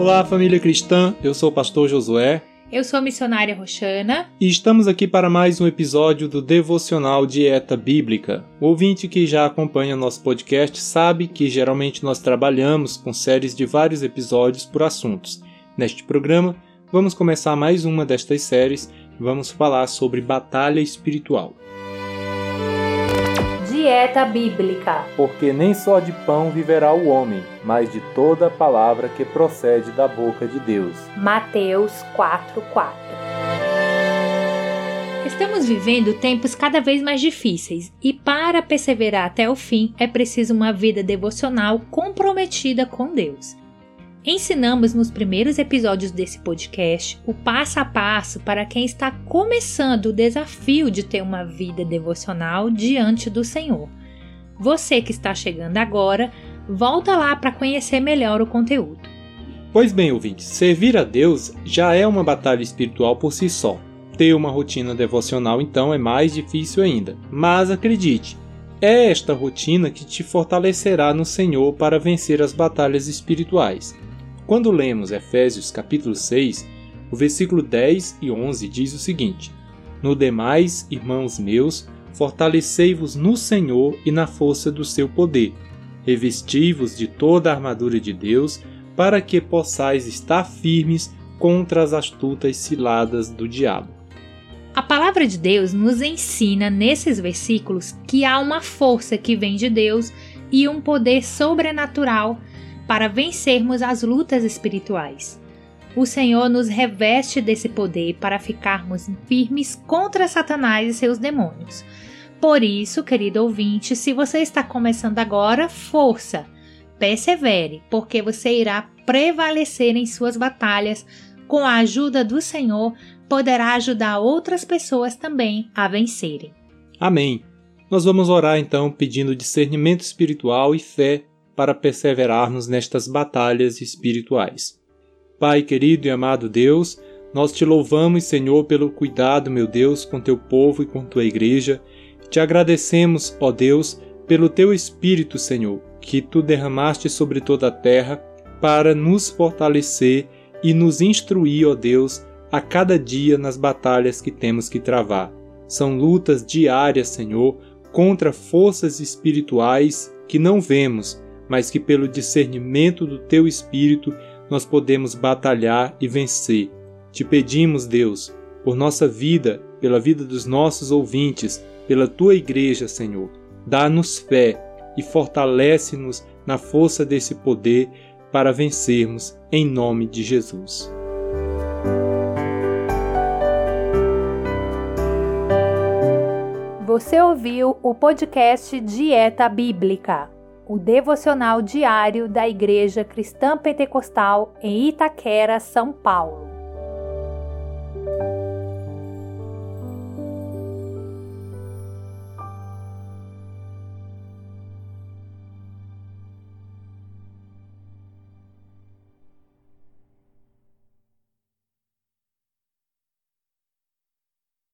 Olá, família cristã, eu sou o pastor Josué. Eu sou a missionária Roxana. E estamos aqui para mais um episódio do Devocional Dieta Bíblica. O ouvinte que já acompanha nosso podcast sabe que geralmente nós trabalhamos com séries de vários episódios por assuntos. Neste programa, vamos começar mais uma destas séries. Vamos falar sobre batalha espiritual. Dieta Bíblica. Porque nem só de pão viverá o homem, mas de toda a palavra que procede da boca de Deus. Mateus 4:4. Estamos vivendo tempos cada vez mais difíceis e para perseverar até o fim é preciso uma vida devocional comprometida com Deus. Ensinamos nos primeiros episódios desse podcast o passo a passo para quem está começando o desafio de ter uma vida devocional diante do Senhor. Você que está chegando agora, volta lá para conhecer melhor o conteúdo. Pois bem, ouvintes, servir a Deus já é uma batalha espiritual por si só. Ter uma rotina devocional, então, é mais difícil ainda. Mas acredite, é esta rotina que te fortalecerá no Senhor para vencer as batalhas espirituais. Quando lemos Efésios capítulo 6, o versículo 10 e 11 diz o seguinte: No demais, irmãos meus, fortalecei-vos no Senhor e na força do seu poder. Revesti-vos de toda a armadura de Deus, para que possais estar firmes contra as astutas ciladas do diabo. A palavra de Deus nos ensina nesses versículos que há uma força que vem de Deus e um poder sobrenatural para vencermos as lutas espirituais. O Senhor nos reveste desse poder para ficarmos firmes contra Satanás e seus demônios. Por isso, querido ouvinte, se você está começando agora, força, persevere, porque você irá prevalecer em suas batalhas. Com a ajuda do Senhor, poderá ajudar outras pessoas também a vencerem. Amém! Nós vamos orar então pedindo discernimento espiritual e fé para perseverarmos nestas batalhas espirituais. Pai querido e amado Deus, nós te louvamos, Senhor, pelo cuidado, meu Deus, com teu povo e com tua igreja. Te agradecemos, ó Deus, pelo teu Espírito, Senhor, que tu derramaste sobre toda a terra para nos fortalecer e nos instruir, ó Deus, a cada dia nas batalhas que temos que travar. São lutas diárias, Senhor, contra forças espirituais que não vemos, mas que pelo discernimento do Teu Espírito nós podemos batalhar e vencer. Te pedimos, Deus, por nossa vida, pela vida dos nossos ouvintes, pela Tua Igreja, Senhor, dá-nos fé e fortalece-nos na força desse poder para vencermos, em nome de Jesus. Você ouviu o podcast Dieta Bíblica, o devocional diário da Igreja Cristã Pentecostal em Itaquera, São Paulo.